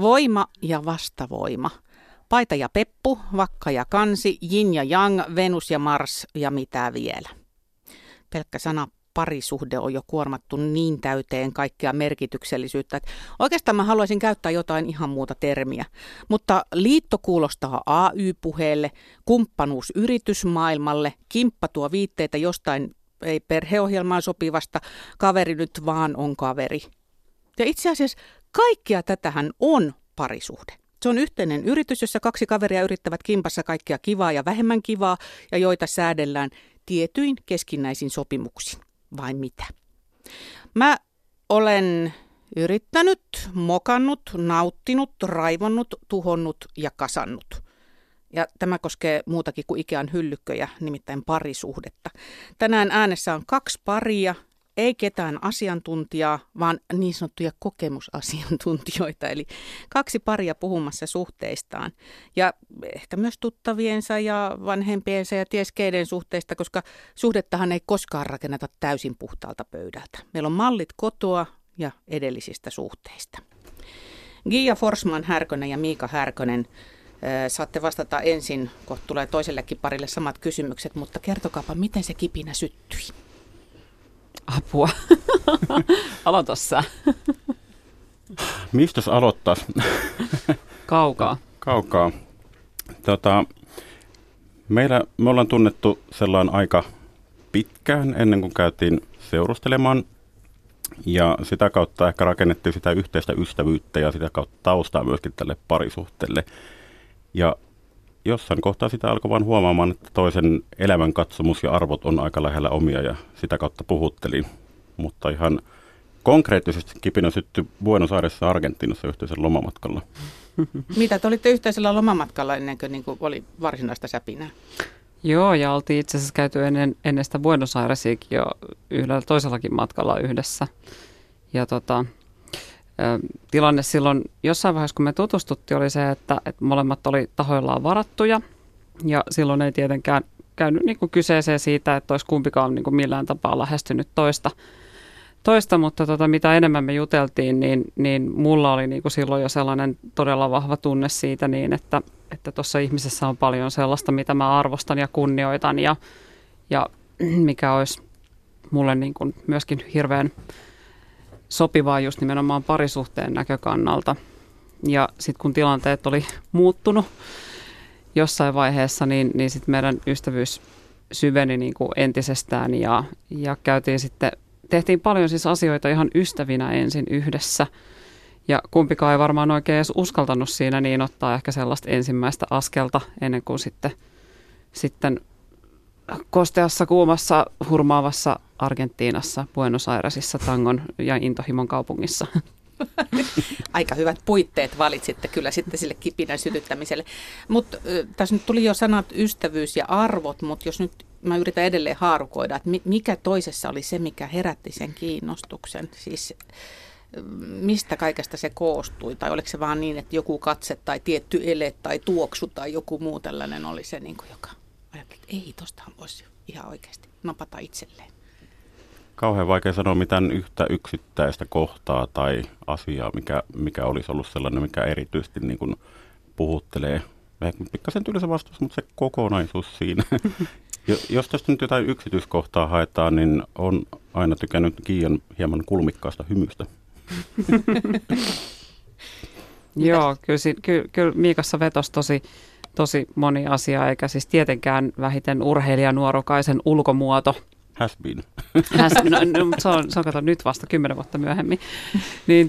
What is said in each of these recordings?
Voima ja vastavoima. Paita ja peppu, vakka ja kansi, yin ja yang, Venus ja Mars ja mitä vielä. Pelkkä sana parisuhde on jo kuormattu niin täyteen kaikkea merkityksellisyyttä, että oikeastaan mä haluaisin käyttää jotain ihan muuta termiä. Mutta liitto kuulostaa AY-puheelle, kumppanuus yritysmaailmalle, kimppa tuo viitteitä jostain ei perheohjelmaan sopivasta, kaveri nyt vaan on kaveri. Ja itse asiassa kaikkea tätähän on parisuhde. Se on yhteinen yritys, jossa kaksi kaveria yrittävät kimpassa kaikkea kivaa ja vähemmän kivaa ja joita säädellään tietyin keskinäisin sopimuksin. Vai mitä? Mä olen yrittänyt, mokannut, nauttinut, raivonnut, tuhonnut ja kasannut. Ja tämä koskee muutakin kuin Ikean hyllykköjä, nimittäin parisuhdetta. Tänään äänessä on kaksi paria, ei ketään asiantuntijaa, vaan niin sanottuja kokemusasiantuntijoita, eli kaksi paria puhumassa suhteistaan. Ja ehkä myös tuttaviensa ja vanhempiensa ja ties keiden suhteista, koska suhdettahan ei koskaan rakenneta täysin puhtaalta pöydältä. Meillä on mallit kotoa ja edellisistä suhteista. Gia Forsman-Härkönen ja Miika Härkönen. Saatte vastata ensin, kun tulee toisellekin parille samat kysymykset, mutta kertokaapa, miten se kipinä syttyi? Apua. Aloita sä. Mistäs aloittais? Kaukaa. Me ollaan tunnettu sellainen aika pitkään ennen kuin käytiin seurustelemaan. Ja sitä kautta ehkä rakennettiin sitä yhteistä ystävyyttä ja sitä kautta taustaa myöskin tälle parisuhteelle. Ja jossain kohtaa sitä alkoi vaan huomaamaan, että toisen elämänkatsomus ja arvot on aika lähellä omia ja sitä kautta puhuttelin. Mutta ihan konkreettisesti kipinä syttyi Buenos Airesissa Argentinassa yhteisellä lomamatkalla. Mitä te olitte yhteisellä lomamatkalla ennen kuin oli varsinaista säpinää? Joo, ja oltiin itse asiassa käyty ennen sitä Buenos Airesiakin jo yhdellä toisellakin matkalla yhdessä. Ja tilanne silloin jossain vaiheessa, kun me tutustuttiin, oli se, että molemmat oli tahoillaan varattuja ja silloin ei tietenkään käynyt niin kuin kyseeseen siitä, että olisi kumpikaan niin kuin millään tapaa lähestynyt toista mutta mitä enemmän me juteltiin, niin mulla oli niin kuin silloin jo sellainen todella vahva tunne siitä, niin että tuossa ihmisessä on paljon sellaista, mitä mä arvostan ja kunnioitan ja mikä olisi mulle niin kuin myöskin hirveän sopivaa just nimenomaan parisuhteen näkökannalta. Ja sitten kun tilanteet oli muuttunut jossain vaiheessa, niin sitten meidän ystävyys syveni niin kuin entisestään ja tehtiin paljon siis asioita ihan ystävinä ensin yhdessä. Ja kumpikaan ei varmaan oikein edes uskaltanut siinä niin ottaa ehkä sellaista ensimmäistä askelta ennen kuin sitten kosteassa, kuumassa, hurmaavassa Argentiinassa, Buenos Airesissa, tangon ja intohimon kaupungissa. Aika hyvät puitteet valitsitte kyllä sitten sille kipinän sytyttämiselle. Mutta tässä nyt tuli jo sanat ystävyys ja arvot, mutta jos nyt mä yritän edelleen haarukoida, että mikä toisessa oli se, mikä herätti sen kiinnostuksen? Siis mistä kaikesta se koostui? Tai oliko se vaan niin, että joku katse tai tietty ele tai tuoksu tai joku muu tällainen oli se, niin kuin joka ajattelin, että ei, tostahan voisi ihan oikeasti napata itselleen. Kauhean vaikea sanoa mitään yhtä yksittäistä kohtaa tai asiaa, mikä olisi ollut sellainen, mikä erityisesti niin kuin puhuttelee. Pikkasen tylsä vastaus, mutta se kokonaisuus siinä. Jos tästä nyt jotain yksityiskohtaa haetaan, niin on aina tykännyt Gian hieman kulmikkaasta hymystä. Joo, kyllä Miikassa vetosi tosi moni asia, eikä siis tietenkään vähiten urheilijanuorukaisen ulkomuoto. Has been. No, se on kato nyt vasta 10 vuotta myöhemmin. Niin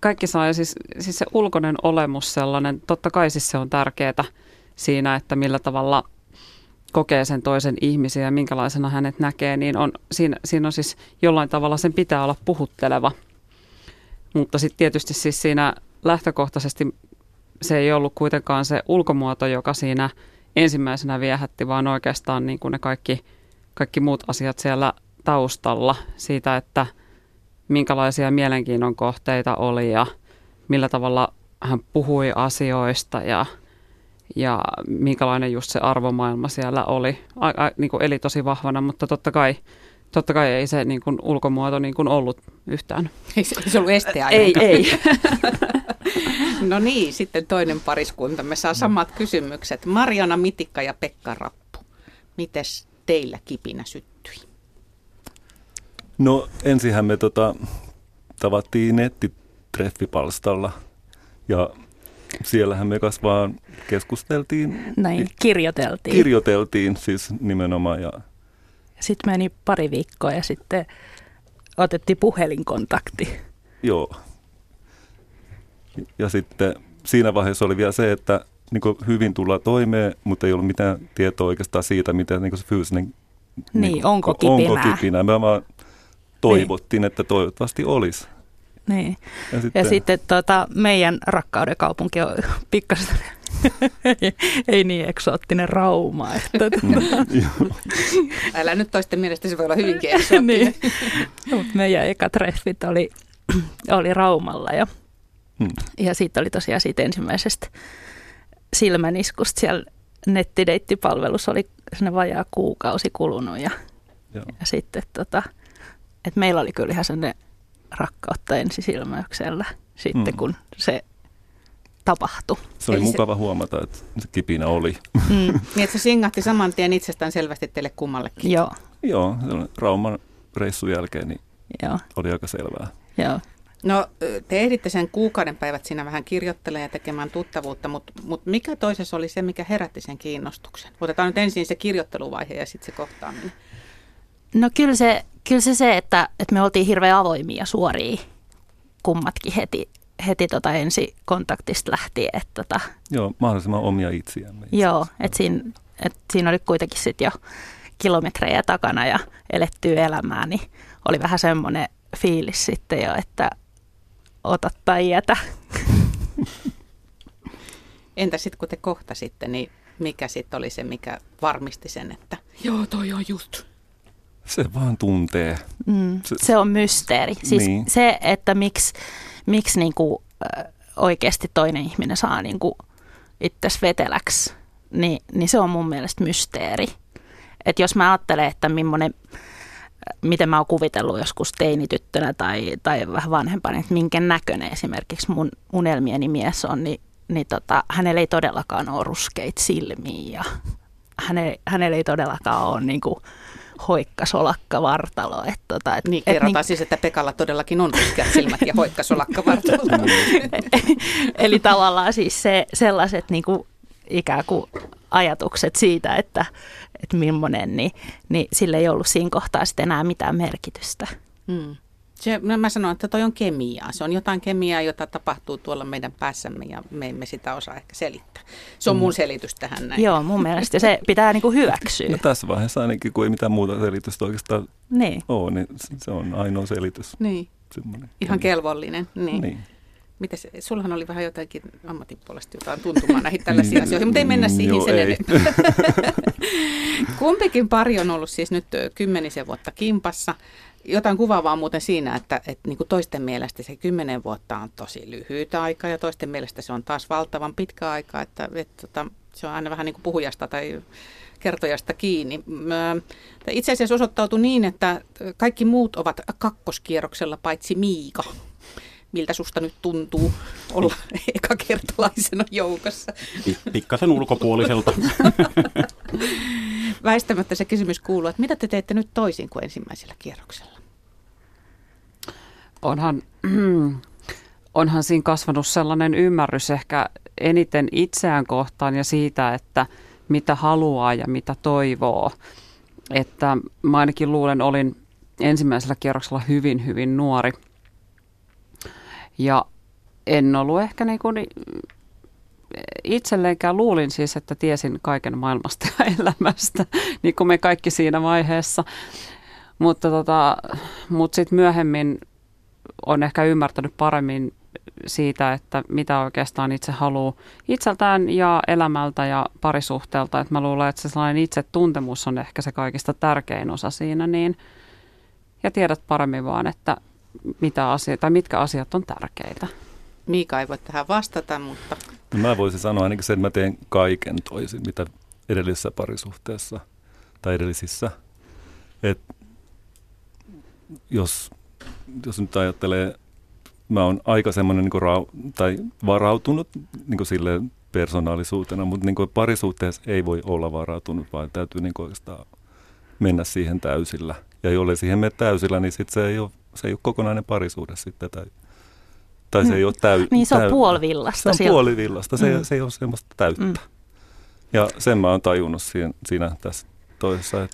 kaikki saa siis se ulkoinen olemus sellainen, totta kai siis se on tärkeää siinä, että millä tavalla kokee sen toisen ihmisen ja minkälaisena hänet näkee, niin siinä on siis jollain tavalla sen pitää olla puhutteleva. Mutta sitten tietysti siis siinä lähtökohtaisesti se ei ollut kuitenkaan se ulkomuoto, joka siinä ensimmäisenä viehätti, vaan oikeastaan niin kuin ne kaikki muut asiat siellä taustalla siitä, että minkälaisia mielenkiinnon kohteita oli ja millä tavalla hän puhui asioista ja minkälainen just se arvomaailma siellä oli. Eli tosi vahvana, mutta totta kai Totta kai ei se niin kuin, ulkomuoto niin kuin, ollut yhtään. Ei se ollut este ainakaan. Ei. No niin, sitten toinen pariskunta. Me saa samat kysymykset. Marjaana Mitikka ja Pekka Rappu. Mites teillä kipinä syttyi? No ensinhän me tavattiin nettitreffipalstalla ja siellähän me kasvaan keskusteltiin. Näin, kirjoiteltiin. Kirjoiteltiin siis nimenomaan. Ja sitten meni pari viikkoa ja sitten otettiin puhelinkontakti. Joo. Ja sitten siinä vaiheessa oli vielä se, että niin kuin hyvin tullaan toimeen, mutta ei ollut mitään tietoa oikeastaan siitä, mitä niin kuin se fyysinen niin, onko kipinää. Me vaan toivottiin, niin, että toivottavasti olisi. Niin. Ja sitten meidän rakkauden kaupunki on pikkasen ei niin eksoottinen Rauma. Älä nyt toisten mielestä, se voi olla hyvinkin eksoottinen. Niin. Meidän eka treffit oli Raumalla ja siitä oli tosiaan siitä ensimmäisestä silmäniskusta. Siellä nettideittipalvelussa oli vajaa kuukausi kulunut ja sitten että meillä oli kyllä ihan sellainen rakkautta ensisilmäyksellä sitten, kun se tapahtui. Se oli mukava huomata, että se kipinä oli. Niin, että se singahti saman tien itsestään selvästi teille kummallekin. Joo, Rauman reissun jälkeen niin oli aika selvää. Joo. No, te ehditte sen kuukauden päivät siinä vähän kirjoittelemaan ja tekemään tuttavuutta, mutta mikä toisessa oli se, mikä herätti sen kiinnostuksen? Otetaan nyt ensin se kirjoitteluvaihe ja sitten se kohtaaminen. No kyllä se että me oltiin hirveän avoimia suoria kummatkin heti ensi kontaktista lähtien. Joo, mahdollisimman omia itseämme. Joo, että siinä oli kuitenkin sitten jo kilometrejä takana ja elettyä elämää, niin oli vähän semmoinen fiilis sitten jo, että otat tai jätä. Entä sitten kun te kohtasitte, niin mikä sitten oli se, mikä varmisti sen, että joo toi on just. Se vaan tuntee. Se on mysteeri. Siis niin. Se, että miksi niinku oikeasti toinen ihminen saa niinku itsesi veteläksi, niin se on mun mielestä mysteeri. Et jos mä ajattelen, että miten mä oon kuvitellut joskus teinityttönä tai vähän vanhempana, että minkä näköinen esimerkiksi mun unelmieni mies on, niin hänellä ei todellakaan ole ruskeita silmiä ja hänellä ei todellakaan ole niinku hoikka, solakka, vartalo. Niin, kerrotaan siis, että Pekalla todellakin on pitkät silmät ja hoikka, solakka, vartalo. Eli tavallaan siis sellaiset niin kuin, ikään kuin ajatukset siitä, että millainen, niin sillä ei ollut siinä kohtaa sitten enää mitään merkitystä. Mä sanon, että toi on kemiaa. Se on jotain kemiaa, jota tapahtuu tuolla meidän päässämme ja me emme sitä osaa ehkä selittää. Se on mun selitys tähän näin. Joo, mun mielestä se pitää niinku hyväksyä. No tässä vaiheessa ainakin, kun ei mitään muuta selitystä oikeastaan ole, niin se on ainoa selitys. Niin. Semmoinen. Ihan kelvollinen. Niin. Mites, sullahan oli vähän jotakin ammatin puolesta jotain tuntumaa näihin tällaisiin asioihin, mutta ei mennä siihen sen enempää. Kumpikin pari on ollut siis nyt 10 vuotta kimpassa. Jotain kuvaavaa muuten siinä, että niin kuin toisten mielestä se 10 vuotta on tosi lyhyt aika ja toisten mielestä se on taas valtavan pitkä aika, että se on aina vähän niin kuin puhujasta tai kertojasta kiinni. Itse asiassa osoittautui niin, että kaikki muut ovat kakkoskierroksella paitsi Miika. Miltä susta nyt tuntuu olla ekakertalaisena joukossa? Pikkasen ulkopuoliselta. Väistämättä se kysymys kuuluu, että mitä te teette nyt toisin kuin ensimmäisellä kierroksella? Onhan siinä kasvanut sellainen ymmärrys ehkä eniten itseään kohtaan ja siitä, että mitä haluaa ja mitä toivoo. Että mä ainakin luulen, olin ensimmäisellä kierroksella hyvin, hyvin nuori. Ja en ollut ehkä niin kuin itselleenkään luulin siis, että tiesin kaiken maailmasta ja elämästä, niin kuin me kaikki siinä vaiheessa. Mutta sitten myöhemmin on ehkä ymmärtänyt paremmin siitä, että mitä oikeastaan itse haluaa itseltään ja elämältä ja parisuhteelta. Et mä luulen, että se sellainen itsetuntemus on ehkä se kaikista tärkein osa siinä. Niin. Ja tiedät paremmin vaan, että mitkä asiat on tärkeitä. Miika ei voi tähän vastata, mutta no mä voisin sanoa ainakin sen, että mä teen kaiken toisin, mitä edellisessä parisuhteessa tai edellisissä. Et jos nyt ajattelee, mä oon aika semmoinen niin varautunut niin sille persoonallisuutena, mutta niin parisuhteessa ei voi olla varautunut, vaan täytyy niin oikeastaan mennä siihen täysillä. Ja jollei siihen mene täysillä, niin sit se ei ole kokonainen parisuhde sitten tai se ei ole täyttä. Niin se on puolivillasta. Se on puolivillasta, se ei ole semmoista täyttä. Mm. Ja sen mä oon tajunnut siinä tässä toisessa.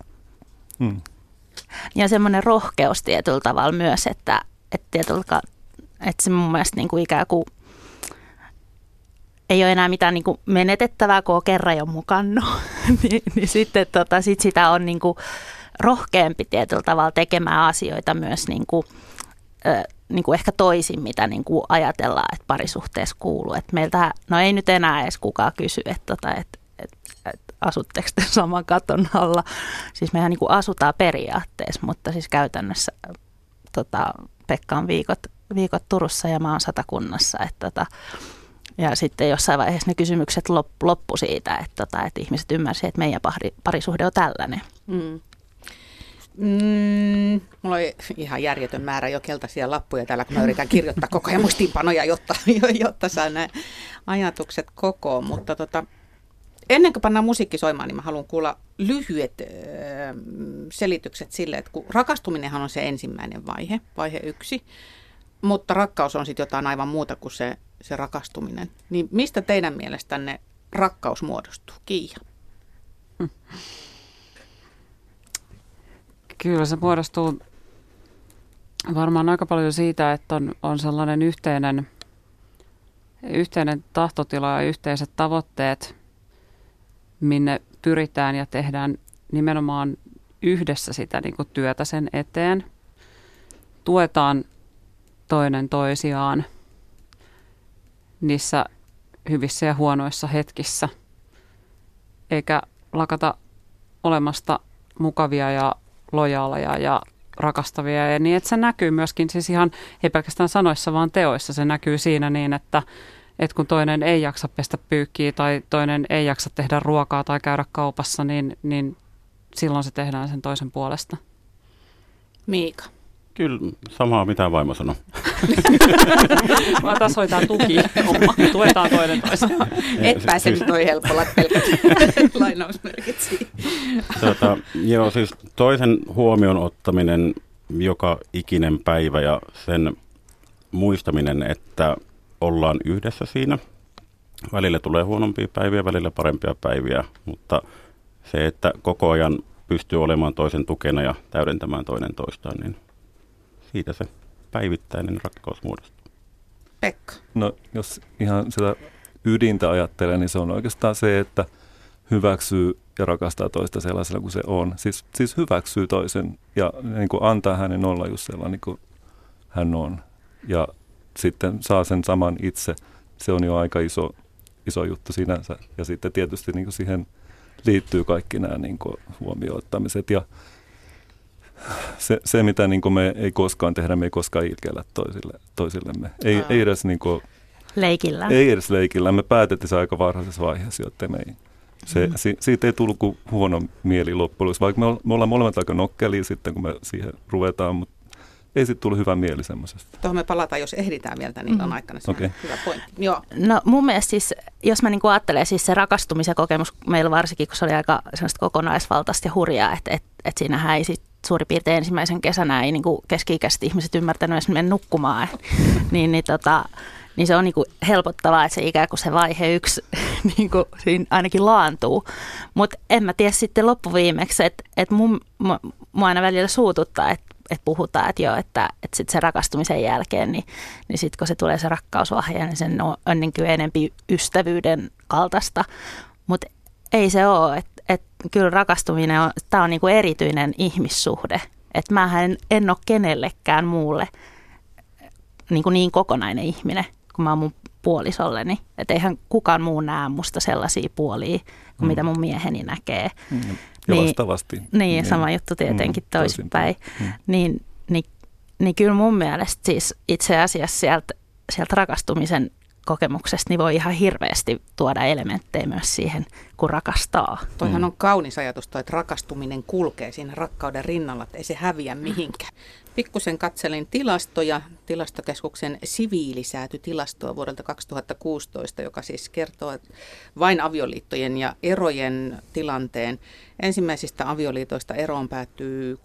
Ja semmoinen rohkeus tietyllä tavalla myös, että se mun mielestä niin kuin ikään kuin ei ole enää mitään niin kuin menetettävää, kun on kerran jo mukannut, niin sitten sitä on niin kuin rohkeampi tietyllä tavalla tekemään asioita myös niin kuin ehkä toisin, mitä niin kuin ajatellaan, että parisuhteessa kuuluu. Että meiltä, no ei nyt enää edes kukaan kysy, että asutteko te saman katon alla. Siis mehän niin kuin asutaan periaatteessa, mutta siis käytännössä Pekka on viikot Turussa ja mä oon Satakunnassa. Ja sitten jossain vaiheessa ne kysymykset loppu siitä, että ihmiset ymmärsivät, että meidän parisuhde on tällainen. Mulla on ihan järjetön määrä jo keltaisia lappuja täällä, kun mä yritän kirjoittaa koko ajan muistiinpanoja, jotta saan nämä ajatukset kokoon. Mutta ennen kuin pannaan musiikki soimaan, niin mä haluan kuulla lyhyet selitykset sille, että kun rakastuminenhan on se ensimmäinen vaihe 1, mutta rakkaus on sitten jotain aivan muuta kuin se rakastuminen. Niin mistä teidän mielestänne rakkaus muodostuu? Gia. Kyllä se muodostuu varmaan aika paljon siitä, että on sellainen yhteinen tahtotila ja yhteiset tavoitteet, minne pyritään ja tehdään nimenomaan yhdessä sitä niin kuin työtä sen eteen. Tuetaan toinen toisiaan niissä hyvissä ja huonoissa hetkissä, eikä lakata olemasta mukavia ja lojaaleja ja rakastavia. Ja niin, että se näkyy myöskin siis ihan, ei pelkästään sanoissa, vaan teoissa. Se näkyy siinä niin, että kun toinen ei jaksa pestä pyykkiä tai toinen ei jaksa tehdä ruokaa tai käydä kaupassa, niin silloin se tehdään sen toisen puolesta. Miika. Kyllä, samaa mitä vaimo sanoi. Mä tässä hoitaan tuki, tuetaan toinen toistaan. Et pääse nyt noin helpolla, pelkästään lainausmerkit siihen. Joo, siis toisen huomion ottaminen joka ikinen päivä ja sen muistaminen, että ollaan yhdessä siinä. Välillä tulee huonompia päiviä, välillä parempia päiviä, mutta se, että koko ajan pystyy olemaan toisen tukena ja täydentämään toinen toistaan, niin siitä se päivittäinen rakkaus muodostuu. Pekka. No jos ihan sitä ydintä ajattelee, niin se on oikeastaan se, että hyväksyy ja rakastaa toista sellaisella kuin se on. Siis hyväksyy toisen ja niin kuin antaa hänen olla just sellainen kuin hän on. Ja sitten saa sen saman itse. Se on jo aika iso juttu sinänsä. Ja sitten tietysti niin kuin siihen liittyy kaikki nämä niin kuin huomioon ottamiset ja se, mitä niin kuin me ei koskaan tehdä, me ei koskaan ilkeillä toisillemme. Ei edes niin kuin leikillä. Ei edes leikillä. Me päätettiin se aika varhaisessa vaiheessa, jotta me ei. Siitä ei tullut kuin huono mieli loppujen. Vaikka me ollaan molemmat aika nokkelia sitten, kun me siihen ruvetaan, mutta ei sitten tullut hyvä mieli semmoisesta. Tuohon me palataan, jos ehditään vielä tämän illan aikana. Se on hyvä pointti. Joo. No mun mielestä siis, jos mä niin kuin ajattelen, siis se rakastumisen kokemus meillä varsinkin, kun se oli aika semmoista kokonaisvaltaista ja hurjaa, että siinähän ei sitten suurin piirtein ensimmäisen kesänä ei niin kuin keski-ikäiset ihmiset ymmärtänyt edes mennä nukkumaan. Niin se on niin kuin helpottavaa, että se ikään kuin se vaihe 1 niin kuin siinä ainakin laantuu. Mutta en mä tiedä sitten loppuviimeksi, että mun aina välillä suututtaa, että puhutaan, että sitten se rakastumisen jälkeen, niin sitten kun se tulee se rakkausvaihe, niin sen on niin kuin enempi ystävyyden kaltaista. Mutta ei se ole, että kyllä rakastuminen on, tämä on niinku erityinen ihmissuhde. Että mähän en ole kenellekään muulle niinku niin kokonainen ihminen kuin mä oon mun puolisolleni. Että eihän kukaan muu näe musta sellaisia puolia kuin mitä mun mieheni näkee. Ja vastaavasti. Niin, sama juttu tietenkin toisinpäin. Niin kyllä mun mielestä siis itse asiassa sieltä rakastumisen kokemuksesta, niin voi ihan hirveästi tuoda elementtejä myös siihen, kun rakastaa. Toihan on kaunis ajatus, että rakastuminen kulkee siinä rakkauden rinnalla, että ei se häviä mihinkään. pikkusen katselin tilastoja, tilastokeskuksen siviilisäätytilastoa vuodelta 2016, joka siis kertoo vain avioliittojen ja erojen tilanteen. Ensimmäisistä avioliitoista eroon päätyy 39%,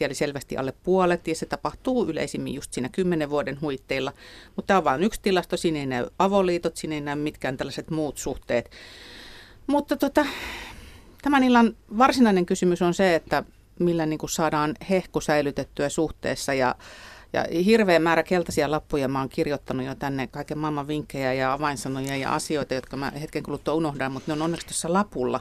eli selvästi alle puolet, ja se tapahtuu yleisimmin just siinä 10 vuoden huitteilla. Mutta tämä on vain yksi tilasto, siinä ei näy avoliitot, siinä ei näy mitkään tällaiset muut suhteet. Mutta tämän illan varsinainen kysymys on se, että millä niin kuin saadaan hehku säilytettyä suhteessa. Ja hirveä määrä keltaisia lappuja mä oon kirjoittanut jo tänne, kaiken maailman vinkkejä ja avainsanoja ja asioita, jotka mä hetken kuluttua unohdan, mutta ne on onneksi tuossa lapulla.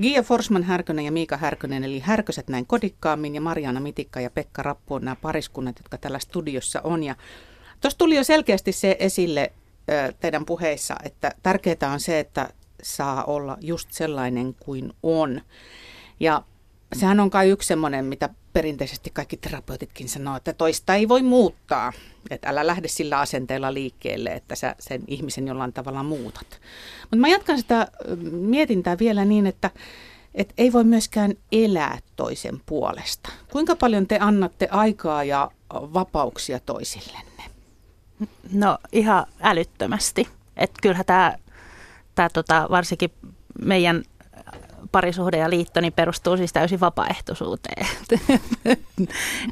Gia Forsman-Härkönen ja Miika Härkönen, eli Härköset näin kodikkaammin, ja Marjaana Mitikka ja Pekka Rappu on nämä pariskunnat, jotka täällä studiossa on. Ja tuossa tuli jo selkeästi se esille teidän puheissa, että tärkeää on se, että saa olla just sellainen kuin on. Ja sehän on kai yksi semmoinen, mitä perinteisesti kaikki terapeutitkin sanoo, että toista ei voi muuttaa. Että älä lähde sillä asenteella liikkeelle, että sä sen ihmisen jollain tavalla muutat. Mutta mä jatkan sitä mietintää vielä niin, että ei voi myöskään elää toisen puolesta. Kuinka paljon te annatte aikaa ja vapauksia toisillenne? No ihan älyttömästi. Että kyllähän tämä varsinkin meidän parisuhde ja liitto niin perustuu siis täysin vapaaehtoisuuteen.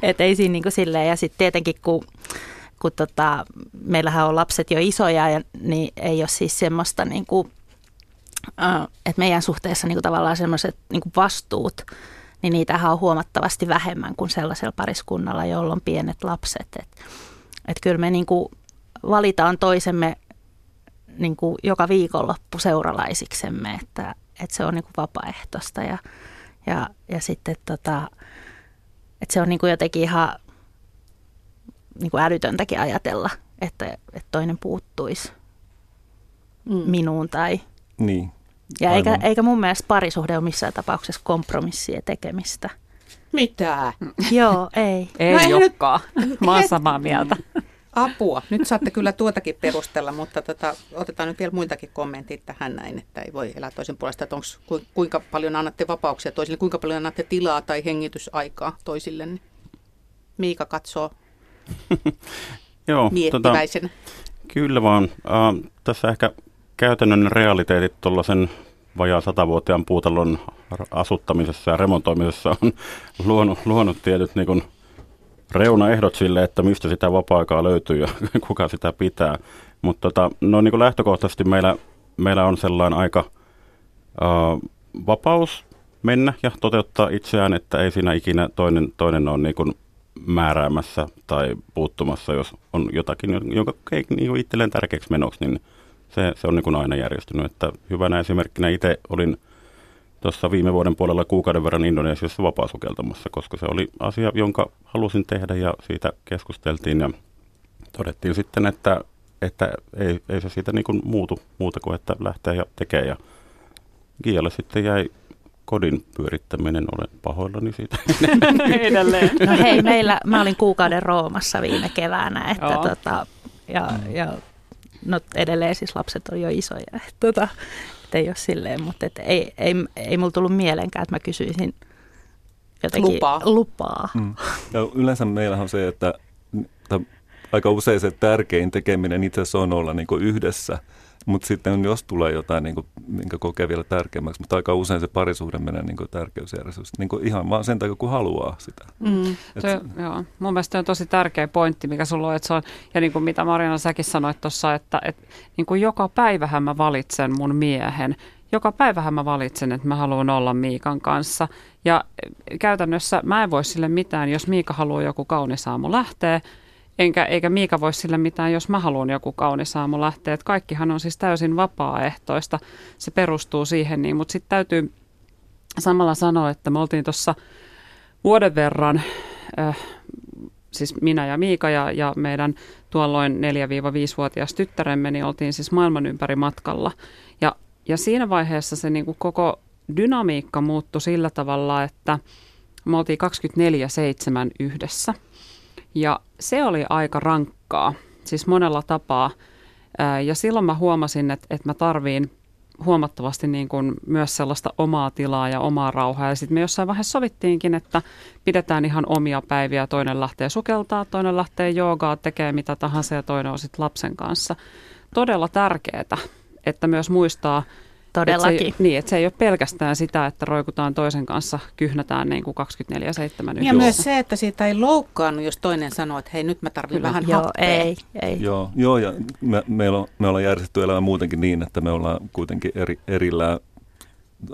Et ei siinä niin kuin silleen. Ja sitten tietenkin, kun meillähän on lapset jo isoja, ja, niin ei ole siis semmoista, niin kuin, että meidän suhteessa niin kuin tavallaan semmoiset niin kuin vastuut, niin niitähän on huomattavasti vähemmän kuin sellaisella pariskunnalla, jolla on pienet lapset. Et kyllä me niin kuin valitaan toisemme niin kuin joka viikonloppu seuralaisiksemme, että se on niin kuin vapaaehtoista ja sitten että se on niin kuin jotenkin ihan niin kuin älytöntäkin ajatella, että toinen puuttuisi minuun tai niin. Ja eikä mun mielestä parisuhde ole missään tapauksessa kompromissien tekemistä. Mitä? Joo, ei. Ei olekaan. Mä oon samaa mieltä. Apua. Nyt saatte kyllä tuotakin perustella, mutta otetaan nyt vielä muitakin kommentteja tähän näin, että ei voi elää toisen puolesta, että kuinka paljon annatte vapauksia toisille, kuinka paljon annatte tilaa tai hengitysaikaa toisille. Miika katsoo miettiväisenä. Kyllä vaan. Tässä ehkä käytännön realiteetit tuollaisen vajaa 100-vuotiaan puutalon asuttamisessa ja remontoimisessa on luonut tietyt niin kuin reunaehdot sille, että mistä sitä vapaa-aikaa löytyy ja kuka sitä pitää. Mutta niin kuin lähtökohtaisesti meillä on sellainen aika vapaus mennä ja toteuttaa itseään, että ei siinä ikinä toinen ole niin kuin määräämässä tai puuttumassa, jos on jotakin, jonka niin itselleen tärkeäksi menoksi, niin se on niin kuin aina järjestynyt. Että hyvänä esimerkkinä itse olin tuossa viime vuoden puolella kuukauden verran Indonesiassa vapaasukeltamassa, koska se oli asia, jonka halusin tehdä, ja siitä keskusteltiin ja todettiin sitten, että ei se siitä niin kuin muuta kuin, että lähtee ja tekee. Ja Gialle sitten jäi kodin pyörittäminen, olen pahoillani siitä. Edelleen. No hei, mä olin kuukauden Roomassa viime keväänä, että no edelleen siis lapset on jo isoja, että ei ole silleen, mutta ei mulla tullut mieleenkään, että mä kysyisin jotenkin lupaa. Mm. Ja yleensä meillähän on se, että aika usein se tärkein tekeminen itse asiassa on olla niin kuin yhdessä, mutta sitten jos tulee jotain, niin kuin, minkä kokee vielä tärkeämmäksi, mutta aika usein se parisuhde menee niin kuin tärkeysjärjestys, niin kuin ihan vaan sen takia, kun haluaa sitä. Mm. Joo. Mun mielestä on tosi tärkeä pointti, mikä sulla on, että se on, ja niin kuin mitä Marjaana säkin sanoit tuossa, että niin kuin joka päivähän mä valitsen mun miehen. Joka päivähän mä valitsen, että mä haluan olla Miikan kanssa. Ja käytännössä mä en voi sille mitään, jos Miika haluaa joku kaunis aamu lähteä. Eikä Miika voi sillä mitään, jos mä haluan joku kaunis aamu lähteä. Et kaikkihan on siis täysin vapaaehtoista. Se perustuu siihen. Niin. Mutta sitten täytyy samalla sanoa, että me oltiin tuossa vuoden verran, siis minä ja Miika ja meidän tuolloin 4-5-vuotias tyttäremme, niin oltiin siis maailman ympäri matkalla. Ja siinä vaiheessa se niinku koko dynamiikka muuttui sillä tavalla, että me oltiin 24/7 yhdessä. Ja se oli aika rankkaa, siis monella tapaa. Ja silloin mä huomasin, että mä tarviin huomattavasti niin kuin myös sellaista omaa tilaa ja omaa rauhaa. Ja sitten me jossain vaiheessa sovittiinkin, että pidetään ihan omia päiviä. Toinen lähtee sukeltaa, toinen lähtee joogaa, tekee mitä tahansa ja toinen on sitten lapsen kanssa. Todella tärkeää, että myös muistaa, että se ei ole pelkästään sitä, että roikutaan toisen kanssa, kyhnätään niin kuin 24/7. Ja myös se, että siitä ei loukkaannu, jos toinen sanoo, että hei, nyt mä tarvitsen vähän happea. Ei. Joo, ja me ollaan järjestetty elämä muutenkin niin, että me ollaan kuitenkin erillään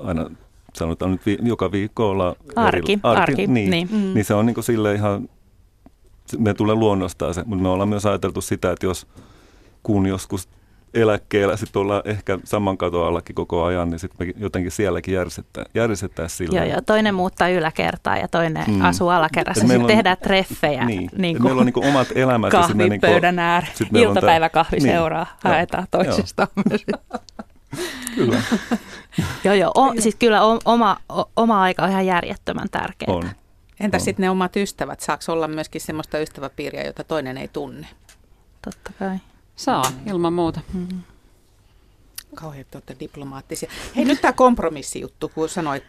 aina, sanotaan nyt joka viikko ollaan arki. Niin se on niin kuin silleen ihan, me tulee luonnostaan se, mutta me ollaan myös ajateltu sitä, että kun joskus eläkkeellä, sitten ollaan ehkä saman katon allakin koko ajan, niin sitten me jotenkin sielläkin järjestetään sillä. Joo, toinen muuttaa yläkertaa ja toinen asuu alakerrassa. Sitten tehdään treffejä. Niin meillä on niin omat elämät. Kahvipöydän ääreen. Iltapäiväkahviseuraa haetaan toisistaan. Kyllä. Siis kyllä oma aika on ihan järjettömän tärkeää. Entä sitten ne omat ystävät? Saako olla myöskin sellaista ystäväpiiriä, jota toinen ei tunne? Totta kai. Saa, ilman muuta. Mm-hmm. Kauhean olette diplomaattisia. Hei, nyt tämä kompromissijuttu, kun sanoit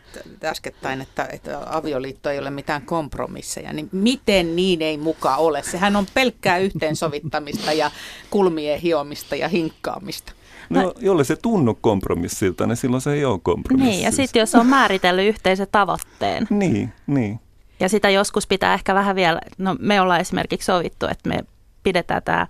äskettäin, että avioliitto ei ole mitään kompromisseja, niin miten niin ei muka ole? Sehän on pelkkää yhteensovittamista ja kulmien hiomista ja hinkkaamista. No, jolle se tunnu kompromissilta, niin silloin se ei ole kompromissi. Niin, ja sitten jos on määritellyt yhteisen tavoitteen. Niin. Ja sitä joskus pitää ehkä vähän vielä, no me ollaan esimerkiksi sovittu, että me pidetään tämä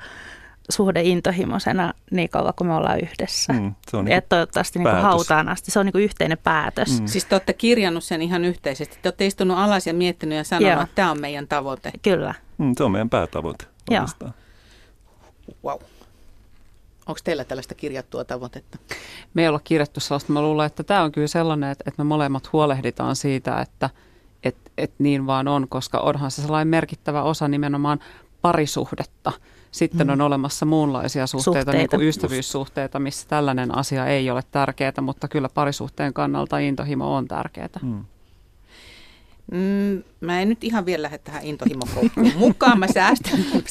suhde intohimoisena niin kauan, kun me ollaan yhdessä. Niin ja toivottavasti niin hautaan asti. Se on niin yhteinen päätös. Siis te olette kirjannut sen ihan yhteisesti. Te olette istunut alas ja miettinyt ja sanonut, että tämä on meidän tavoite. Kyllä. Se on meidän päätavoite. Wow. Onko teillä tällaista kirjattua tavoitetta? Me ei olla kirjattu sellaista. Mä luulen, että tämä on kyllä sellainen, että me molemmat huolehditaan siitä, että niin vaan on, koska onhan se sellainen merkittävä osa nimenomaan parisuhdetta. Sitten on olemassa muunlaisia suhteita, niin kuin ystävyyssuhteita, missä tällainen asia ei ole tärkeää, mutta kyllä parisuhteen kannalta intohimo on tärkeää. Mä en nyt ihan vielä lähde tähän intohimokoukkuun mukaan. Mä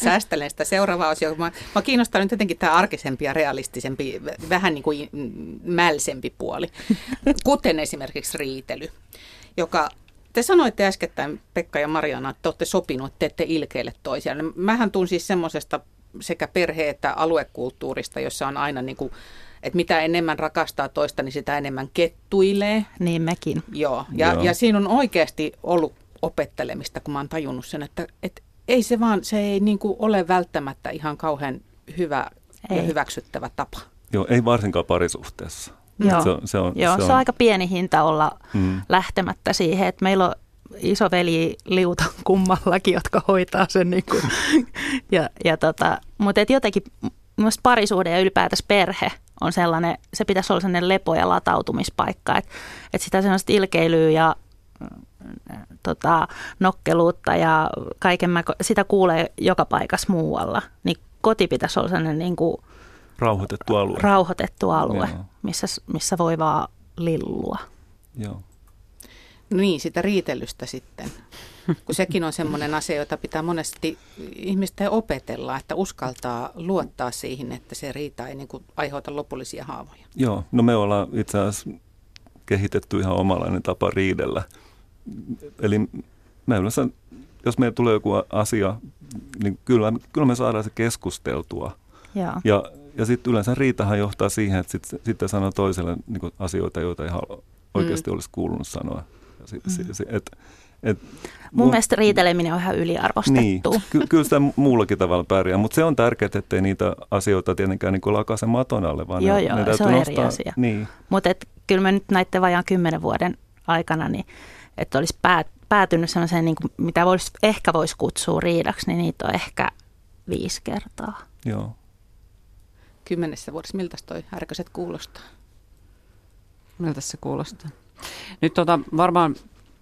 säästelen sitä seuraavaa osia. Mä kiinnostan nyt jotenkin tämä arkisempi ja realistisempi, vähän niin kuin mälsempi puoli, kuten esimerkiksi riitely, joka... Te sanoitte äskettäin, Pekka ja Marjaana, että olette sopinut, että te ette ilkeile toisiaan. Mähän tuun siis semmoisesta sekä perhe- että aluekulttuurista, jossa on aina niin kuin, että mitä enemmän rakastaa toista, niin sitä enemmän kettuilee. Niin mekin. Joo, ja siinä on oikeasti ollut opettelemista, kun mä oon tajunnut sen, että ei se vaan, se ei niin kuin ole välttämättä ihan kauhean hyvä ja hyväksyttävä tapa. Joo, ei varsinkaan parisuhteessa. Joo, se on aika pieni hinta olla lähtemättä siihen, että meillä on isoveli liuta kummallakin, jotka hoitaa sen. Niin kuin. Mutta jotenkin myös parisuhde ja ylipäätänsä perhe on sellainen, se pitäisi olla sellainen lepo- ja latautumispaikka, että sitä sellaista ilkeilyä ja nokkeluutta ja sitä kuulee joka paikassa muualla, niin koti pitäisi olla sellainen niin kuin rauhoitettu alue, missä voi vaan lillua. Joo. Niin, sitä riitelystä sitten. Kun sekin on semmoinen asia, jota pitää monesti ihmisten opetella, että uskaltaa luottaa siihen, että se riita ei niin kuin aiheuta lopullisia haavoja. Joo, no me ollaan itse asiassa kehitetty ihan omalainen tapa riidellä. Eli mä yleensä, jos meillä tulee joku asia, niin kyllä me saadaan se keskusteltua. Ja sitten yleensä riitahan johtaa siihen, että sitten sanoo toiselle niin asioita, joita ei oikeasti olisi kuulunut sanoa. Mun mielestä riiteleminen on ihan yliarvostettu. Niin, kyllä sitä muullakin tavalla pärjää, mutta se on tärkeää, ettei niitä asioita tietenkään niin lakaise maton alle. Vaan ne se on nostaa. Eri asia. Niin. Mutta kyllä me nyt näiden vajaan 10 vuoden aikana, niin, että olisi päätynyt sellaiseen, niin kuin, mitä ehkä voisi kutsua riidaksi, niin niitä on ehkä 5 kertaa. Joo. 10 vuodessa. Miltäs toi Härköset kuulostaa? Miltäs se kuulostaa? Nyt varmaan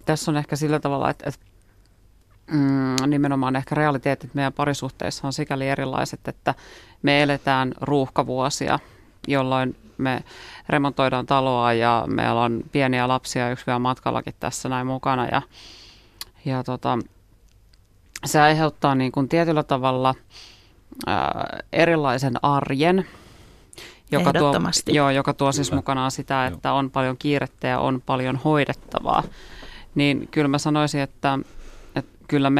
tässä on ehkä sillä tavalla, että nimenomaan ehkä realiteetit meidän parisuhteissa on sikäli erilaiset, että me eletään ruuhkavuosia, jolloin me remontoidaan taloa ja meillä on pieniä lapsia, yksi vielä matkallakin tässä näin mukana. Ja se aiheuttaa niin kuin tietyllä tavalla... erilaisen arjen Ehdottomasti. Joka tuo siis mukanaan sitä, että on paljon kiirettä ja on paljon hoidettavaa. Niin kyllä mä sanoisin, että kyllä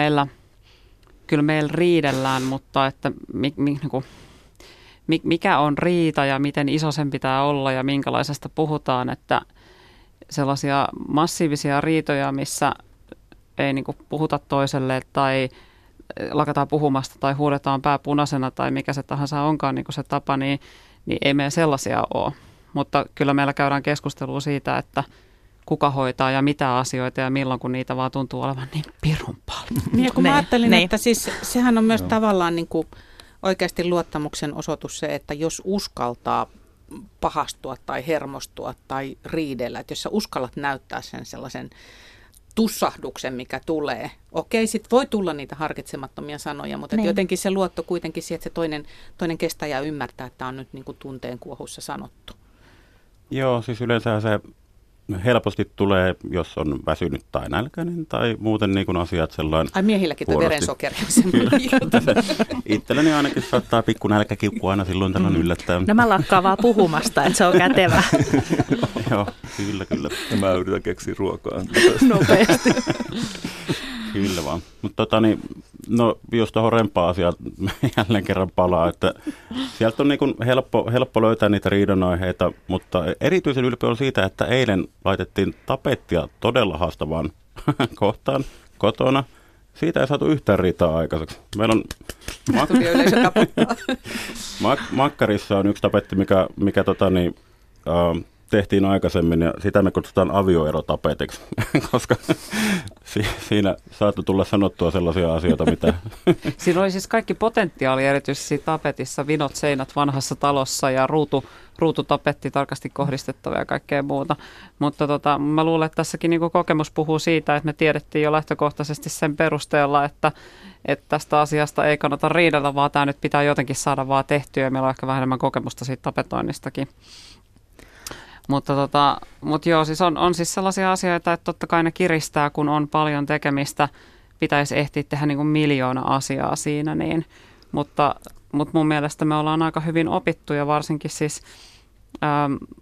meillä riidellään, mutta että mikä on riita ja miten iso sen pitää olla ja minkälaisesta puhutaan, että sellaisia massiivisia riitoja, missä ei niin kuin puhuta toiselle tai lakataan puhumasta tai huudetaan pää punaisena tai mikä se tahansa onkaan niin kuin se tapa, niin ei meillä sellaisia ole. Mutta kyllä meillä käydään keskustelua siitä, että kuka hoitaa ja mitä asioita ja milloin, kun niitä vaan tuntuu olevan niin pirun paljon. Ja kun mä ajattelin, että siis sehän on myös tavallaan niin kuin oikeasti luottamuksen osoitus se, että jos uskaltaa pahastua tai hermostua tai riidellä, että jos sä uskallat näyttää sen sellaisen tussahduksen, mikä tulee. Okei, sitten voi tulla niitä harkitsemattomia sanoja, mutta jotenkin se luotto kuitenkin siihen, että se toinen kestää ja ymmärtää, että tämä on nyt niin kuin tunteen kuohussa sanottu. Joo, siis yleensä se helposti tulee, jos on väsynyt tai nälkäinen tai muuten niin kuin asiat sellainen. Ai miehilläkin tuo verensokeriaisen. Itselläni ainakin saattaa pikku nälkäkiukku aina silloin tällöin yllättää. Nämä lakkaa vaan puhumasta, että se on kätevää. Joo, kyllä. Mä yritän keksiä ruokaa. Nopeasti. Kyllä vaan. Mutta jos tuohon rempa-asiaan jälleen kerran palaa, että sieltä on niin kuin helppo löytää niitä riidanaiheita, mutta erityisen ylpeä on siitä, että eilen laitettiin tapettia todella haastavaan kohtaan kotona. Siitä ei saatu yhtään riitaa aikaiseksi. Meillä on makkarissa on yksi tapetti, mikä tehtiin aikaisemmin ja sitä me kutsutaan avioerotapetiksi, koska siinä saattoi tulla sanottua sellaisia asioita, mitä... Siinä oli siis kaikki potentiaali erityisesti tapetissa, vinot seinät vanhassa talossa ja ruututapetti tarkasti kohdistettava ja kaikkea muuta. Mutta mä luulen, että tässäkin niin kuin kokemus puhuu siitä, että me tiedettiin jo lähtökohtaisesti sen perusteella, että tästä asiasta ei kannata riidellä, vaan tämä nyt pitää jotenkin saada vaan tehtyä ja meillä on ehkä vähän enemmän kokemusta siitä tapetoinnistakin. Mutta siis on siis sellaisia asioita, että totta kai ne kiristää, kun on paljon tekemistä. Pitäisi ehtiä tehdä niin kuin 1 miljoona asiaa siinä. Niin. Mutta mun mielestä me ollaan aika hyvin opittu ja varsinkin siis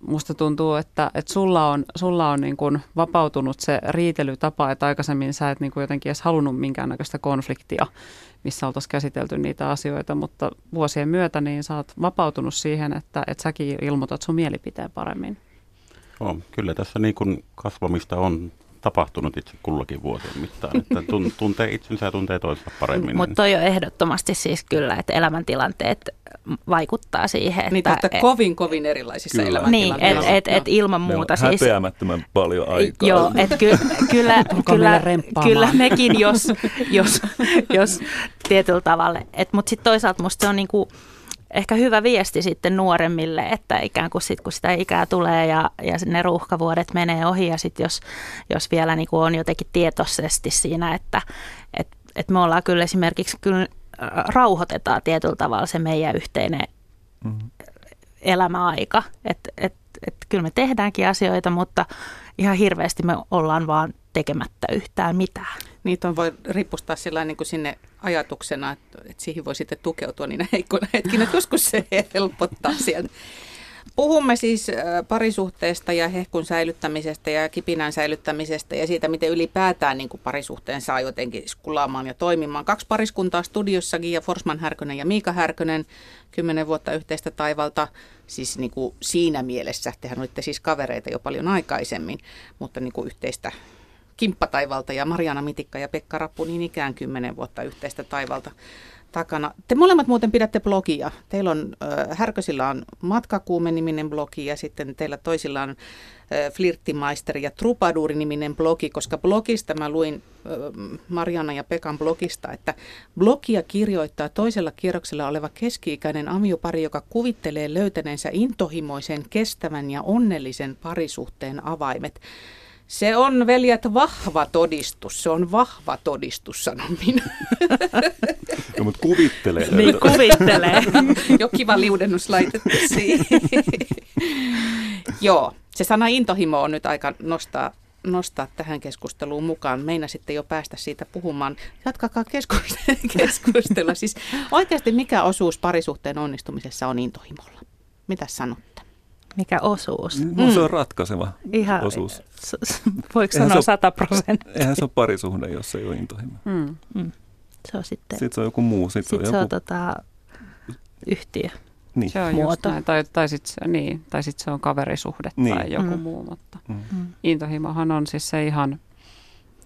musta tuntuu, että sulla on niin kuin vapautunut se riitelytapa, että aikaisemmin sä et niin kuin jotenkin edes halunnut minkäännäköistä konfliktia, missä oltaisiin käsitelty niitä asioita, mutta vuosien myötä niin sä oot vapautunut siihen, että säkin ilmoitat sun mielipiteen paremmin. Joo, kyllä tässä niin kuin kasvamista on tapahtunut itse kullakin vuosien mittaan, että tuntee itsensä ja tuntee toista paremmin. Mutta toi on ehdottomasti siis kyllä, että elämäntilanteet vaikuttaa siihen. Että kovin erilaisissa kyllä. Elämäntilanteissa. Niin, että ilman muuta siis. Häpeämättömän paljon aikaa. Joo, että kyllä mekin, jos tietyllä tavalla. Mutta sitten toisaalta musta se on niinku... Ehkä hyvä viesti sitten nuoremmille, että ikään kuin sit, kun sitä ikää tulee ja ne ruuhkavuodet menee ohi ja sitten jos vielä niin kuin on jotenkin tietoisesti siinä, että me ollaan kyllä esimerkiksi rauhoitetaan tietyllä tavalla se meidän yhteinen elämäaika. Että kyllä me tehdäänkin asioita, mutta ihan hirveästi me ollaan vaan tekemättä yhtään mitään. Niitä voi ripustaa niin kuin sinne ajatuksena, että siihen voi sitten tukeutua niinä heikkoina hetkinä, että joskus se helpottaa sieltä. Puhumme siis parisuhteesta ja hehkun säilyttämisestä ja kipinän säilyttämisestä ja siitä, miten ylipäätään niin kuin parisuhteen saa jotenkin skulaamaan ja toimimaan. 2 pariskuntaa studiossa, Gia Forsman-Härkönen ja Miika Härkönen, 10 vuotta yhteistä taivalta. Siis niin kuin siinä mielessä, tehän olitte siis kavereita jo paljon aikaisemmin, mutta niin kuin yhteistä kimppataivalta ja Marjaana Mitikka ja Pekka Rappu niin ikään 10 vuotta yhteistä taivalta takana. Te molemmat muuten pidätte blogia. Teillä on, Härkösillä on Matkakuume-niminen blogi ja sitten teillä toisilla on Flirttimaisteri ja Trupaduuri-niminen blogi, koska blogista mä luin Marjaana ja Pekan blogista, että blogia kirjoittaa toisella kierroksella oleva keski-ikäinen aviopari, joka kuvittelee löytäneensä intohimoisen, kestävän ja onnellisen parisuhteen avaimet. Se on, veljet, vahva todistus. Se on vahva todistus, sanon minä. No, mutta kuvittelee. Niin, kuvittelee. Jo kiva liudennus laitettu siihen. Joo, se sana intohimo on nyt aika nostaa tähän keskusteluun mukaan. Meinasitte jo päästä siitä puhumaan. Jatkakaa keskustella. Siis oikeasti mikä osuus parisuhteen onnistumisessa on intohimolla? Mitä sanotte? Mikä osuus? No, se on ratkaiseva osuus. Voiko eihän sanoa 100%? Eihän se ole parisuhde, jos se ei ole intohimo. Se on sitten se on joku muu. Sitten se on yhtiö. Niin. Se on muoto. Näin, tai sitten se, niin, sit se on kaverisuhde niin. Tai joku muu, mutta intohimohan on siis se ihan,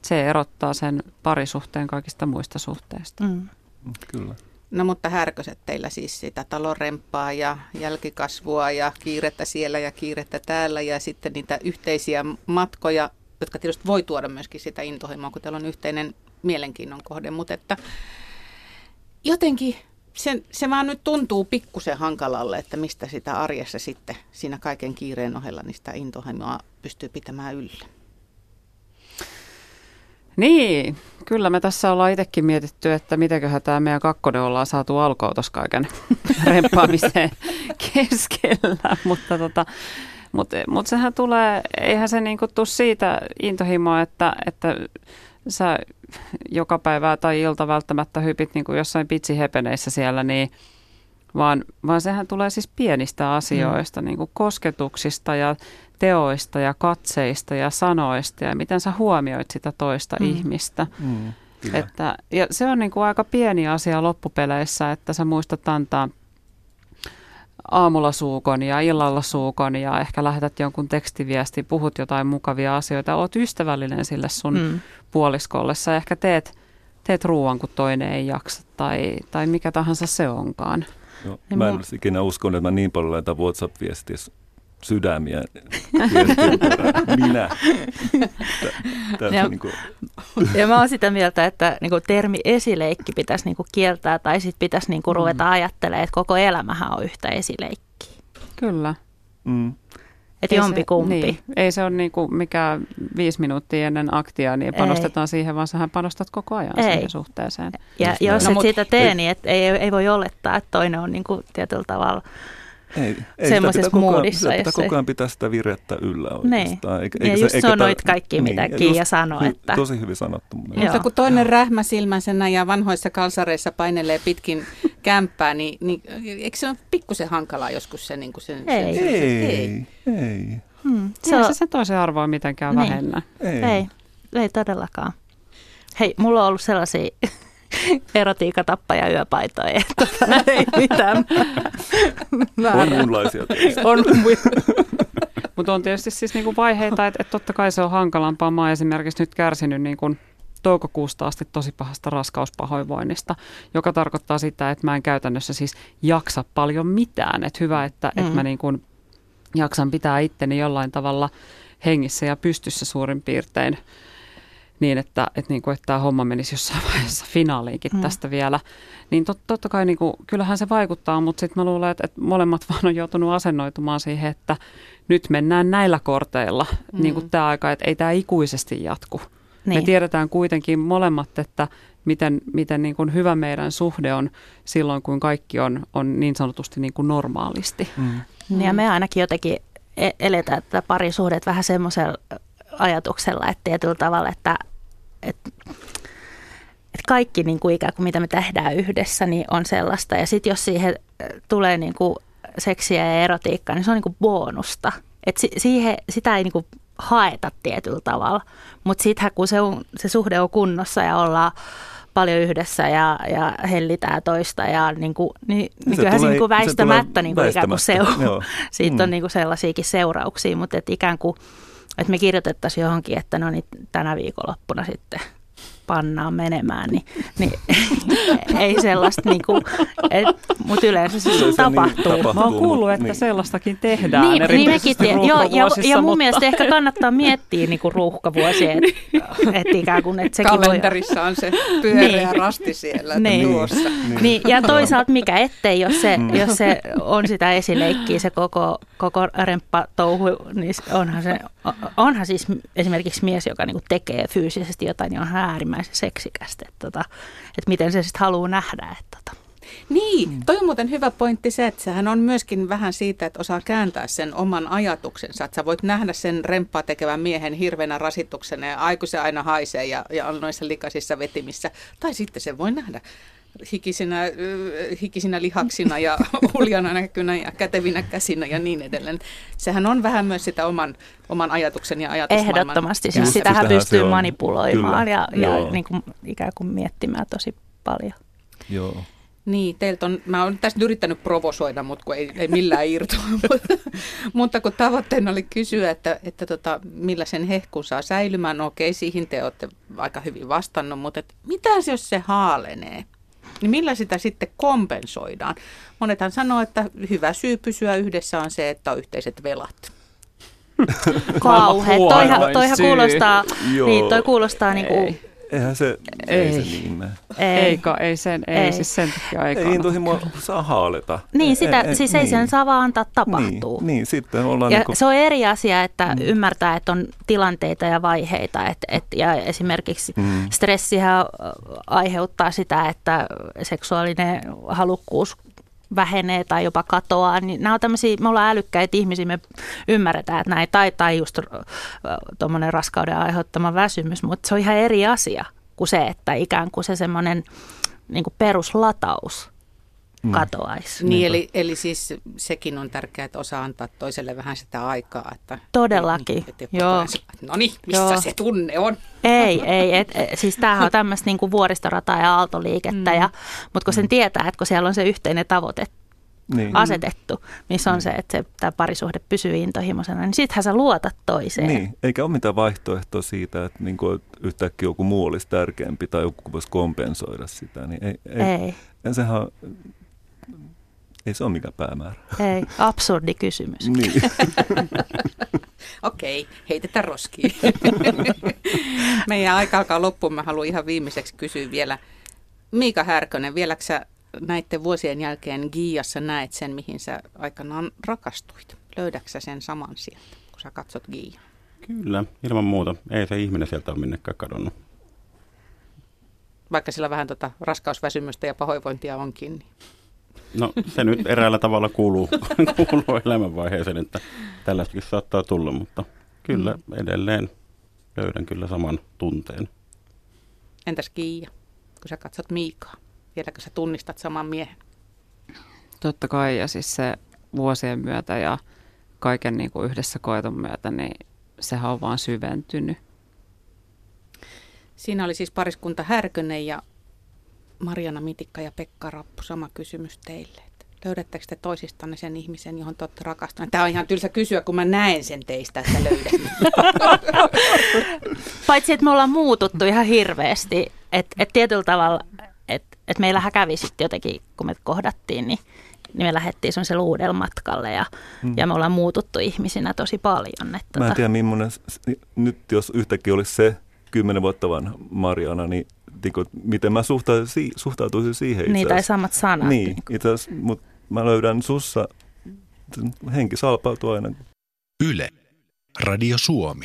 se erottaa sen parisuhteen kaikista muista suhteista. Kyllä. No mutta Härköset teillä siis sitä talonremppaa ja jälkikasvua ja kiirettä siellä ja kiirettä täällä ja sitten niitä yhteisiä matkoja, jotka tietysti voi tuoda myöskin sitä intohimoa, kun teillä on yhteinen mielenkiinnon kohde, mutta että jotenkin se vaan nyt tuntuu pikkusen hankalalle, että mistä sitä arjessa sitten siinä kaiken kiireen ohella niin sitä intohimoa pystyy pitämään yllä. Niin, kyllä me tässä ollaan itsekin mietitty, että mitenköhän tämä meidän kakkonen ollaan saatu alkoon tuossa kaiken remppaamiseen keskellä, mutta sehän tulee, eihän se niinku tule siitä intohimoa, että sä joka päivä tai ilta välttämättä hypit niinku jossain pitsihepeneissä siellä, niin, vaan sehän tulee siis pienistä asioista, niinku kosketuksista ja teoista ja katseista ja sanoista ja miten sä huomioit sitä toista ihmistä. Että, ja se on niin kuin aika pieni asia loppupeleissä, että sä muistat antaa aamulla suukon ja illalla suukon ja ehkä lähetät jonkun tekstiviestin, puhut jotain mukavia asioita, oot ystävällinen sille sun puoliskolle. Sä ehkä teet ruoan, kun toinen ei jaksa tai mikä tahansa se onkaan. No, niin mä en ikinä uskon, että mä niin paljon laitan WhatsApp-viestiä sydämiä. Minä. Ja mä oon sitä mieltä, että niinku termi esileikki pitäisi niinku kieltää tai sitten pitäisi niinku ruveta ajattelemaan, että koko elämähän on yhtä esileikkiä. Kyllä. Että jompikumpi. Niin. Ei se ole niinku mikä 5 minuuttia ennen aktia, niin panostetaan siihen, vaan sähän panostat koko ajan siihen suhteeseen. Ja jos et siitä tee, niin ei voi olettaa, että toinen on niinku tietyllä tavalla... Ei semmoisessa moodissa. Pitää koko ajan pitää sitä virettä yllä oikeastaan. Niin. Eikä se on noit kaikki, mitä Kiia sanoi. Että... Tosi hyvin sanottu. Mutta kun toinen rähmä silmäisenä ja vanhoissa kalsareissa painelee pitkin kämppää, niin eikö se ole pikkusen hankalaa joskus se? Niin kuin sen, ei. Se toisen arvoa mitenkään vähennä. Ei todellakaan. Hei, mulla on ollut sellaisia... Erotiikatappaja yöpaitoja, että ei mitään. On muunlaisia tietysti. Mutta on tietysti siis niinku vaiheita, että totta kai se on hankalampaa. Mä oon esimerkiksi nyt kärsinyt niinku toukokuusta asti tosi pahasta raskauspahoinvoinnista, joka tarkoittaa sitä, että mä en käytännössä siis jaksa paljon mitään. Et hyvä, että et mä niinku jaksan pitää itteni jollain tavalla hengissä ja pystyssä suurin piirtein. Niin, että tämä homma menisi jossain vaiheessa finaaliinkin tästä vielä. Niin totta kai niin kuin, kyllähän se vaikuttaa, mutta sitten mä luulen, että molemmat vaan on joutunut asennoitumaan siihen, että nyt mennään näillä korteilla niin kuin tämä aika, että ei tämä ikuisesti jatku. Niin. Me tiedetään kuitenkin molemmat, että miten niin kuin hyvä meidän suhde on silloin, kun kaikki on niin sanotusti niin kuin normaalisti. Ja me ainakin jotenkin eletään tätä parisuhdetta vähän semmoisella ajatuksella, että tietyllä tavalla, että kaikki niin kuin ikään kuin mitä me tehdään yhdessä, niin on sellaista. Ja sitten jos siihen tulee niin kuin seksiä ja erotiikkaa, niin se on niin kuin boonusta. Että sitä ei niin kuin haeta tietyllä tavalla. Mutta sittenhän kun se suhde on kunnossa ja ollaan paljon yhdessä ja hellitään toista, ja niin kuin, niin kyllähän se niin kuin väistämättä niin kuin ikään kuin siitä on niin kuin sellaisiakin seurauksia, mutta et ikään kuin että me kirjoitettaisiin johonkin, että no niin tänä viikonloppuna sitten pannaan menemään, niin ei sellaista, niinku, mutta yleensä se tapahtuu. Mä oon kuullut, että selaistakin tehdään erityisesti ruuhkavuosissa. Ja mun mielestä ehkä kannattaa miettiä niinku ruuhkavuosia, että ikään kuin että sekin kalenterissa voi on se pyöreä rasti siellä tuossa. Niin. Ja toisaalta mikä ettei, jos se on sitä esileikkiä, se koko remppatouhu, niin onhan siis esimerkiksi mies, joka niinku tekee fyysisesti jotain, niin onhan äärimmäisen seksikästä, että miten se sitten haluaa nähdä. Niin, toi on muuten hyvä pointti se, että sehän on myöskin vähän siitä, että osaa kääntää sen oman ajatuksensa. Että sä voit nähdä sen remppaa tekevän miehen hirveänä rasituksena ja aiku se aina haisee ja on noissa likaisissa vetimissä. Tai sitten se voi nähdä hikisinä lihaksina ja uljana näkynä ja kätevinä käsinä ja niin edelleen. Sehän on vähän myös sitä oman ajatuksen ja ajatusmaailman. Ehdottomasti. Siis sitähän pystyy manipuloimaan ja niin kuin ikään kuin miettimään tosi paljon. Joo. Niin, teiltä on, mä oon tässä yrittänyt provosoida, mutta kun ei millään irtoa, mutta kun tavoitteena oli kysyä, että millä sen hehkun saa säilymään, no okei, siihen te olette aika hyvin vastannut, mutta mitäs jos se haalenee, niin millä sitä sitten kompensoidaan? Monethan sanoo, että hyvä syy pysyä yhdessä on se, että on yhteiset velat. Kauhe, toihan kuulostaa, niin, toi kuulostaa niin kuin... Eihän se, ei se niin mene. Ei, siis sen takia ei kannata. Ei tosi mua saa haaleta. Niin, siis ei sen saa vaan antaa tapahtua. Niin, sitten ollaan... Ja niin kuin... se on eri asia, että ymmärtää, että on tilanteita ja vaiheita. Ja esimerkiksi stressihän aiheuttaa sitä, että seksuaalinen halukkuus vähenee tai jopa katoaa, niin nämä on tämmöisiä, me ollaan älykkäitä ihmisiä, me ymmärretään, että näin, tai just tuommoinen raskauden aiheuttama väsymys, mutta se on ihan eri asia kuin se, että ikään kuin se semmoinen niin kuin peruslataus katoaisi. Niin, eli siis sekin on tärkeää, että osaa antaa toiselle vähän sitä aikaa. Että todellakin, joo. No niin, missä joo. se tunne on? Siis tämähän on tämmöistä niin kuin vuoristorataa ja aaltoliikettä, mutta kun sen tietää, että kun siellä on se yhteinen tavoite asetettu, missä on se, että tämä parisuhde pysyy intohimoisena, niin sittenhän sä luotat toiseen. Niin, eikä ole mitään vaihtoehtoa siitä, että niin kuin yhtäkkiä joku muu olisi tärkeämpi tai joku voisi kompensoida sitä. Niin ei. Sehän ei se ole mikään päämäärä. Ei, absurdi kysymys. Niin. Okei, heitetään roskiin. Meidän aika alkaa loppuun. Mä haluan ihan viimeiseksi kysyä vielä. Miika Härkönen, vieläkö sä näiden vuosien jälkeen Giassa näet sen, mihin sä aikanaan rakastuit? Löydätkö sä sen saman sieltä, kun sä katsot Giaa? Kyllä, ilman muuta. Ei se ihminen sieltä ole minnekään kadonnut. Vaikka sillä vähän raskausväsymystä ja pahoinvointia onkin, niin... No se nyt eräällä tavalla kuuluu elämänvaiheeseen, että tällaistakin saattaa tulla, mutta kyllä edelleen löydän kyllä saman tunteen. Entäs Kiia, kun sä katsot Miikaa, vieläkö sä tunnistat saman miehen? Totta kai, ja siis se vuosien myötä ja kaiken niin kuin yhdessä koeton myötä, niin sehän on vaan syventynyt. Siinä oli siis pariskunta Härkönen ja Marjaana Mitikka ja Pekka Rappu, sama kysymys teille. Löydättekö te toisistanne sen ihmisen, johon te olette rakastuneet? Tämä on ihan tylsä kysyä, kun mä näen sen teistä, että löydät. Paitsi, että me ollaan muututtu ihan hirveästi. Et tietyllä tavalla, et meillähän kävi sitten jotenkin, kun me kohdattiin, niin me lähdettiin semmoiselle uudelle matkalle ja me ollaan muututtu ihmisinä tosi paljon. Mä en tiedä, millainen nyt jos yhtäkkiä olisi se 10 vuotta vanha Marjaana, niin miten mä suhtautuisin siihen itse asiassa. Niin, tai samat sanat. Niin, itse asiassa, mutta mä löydän sussa, henki salpautuu aina. Yle, Radio Suomi.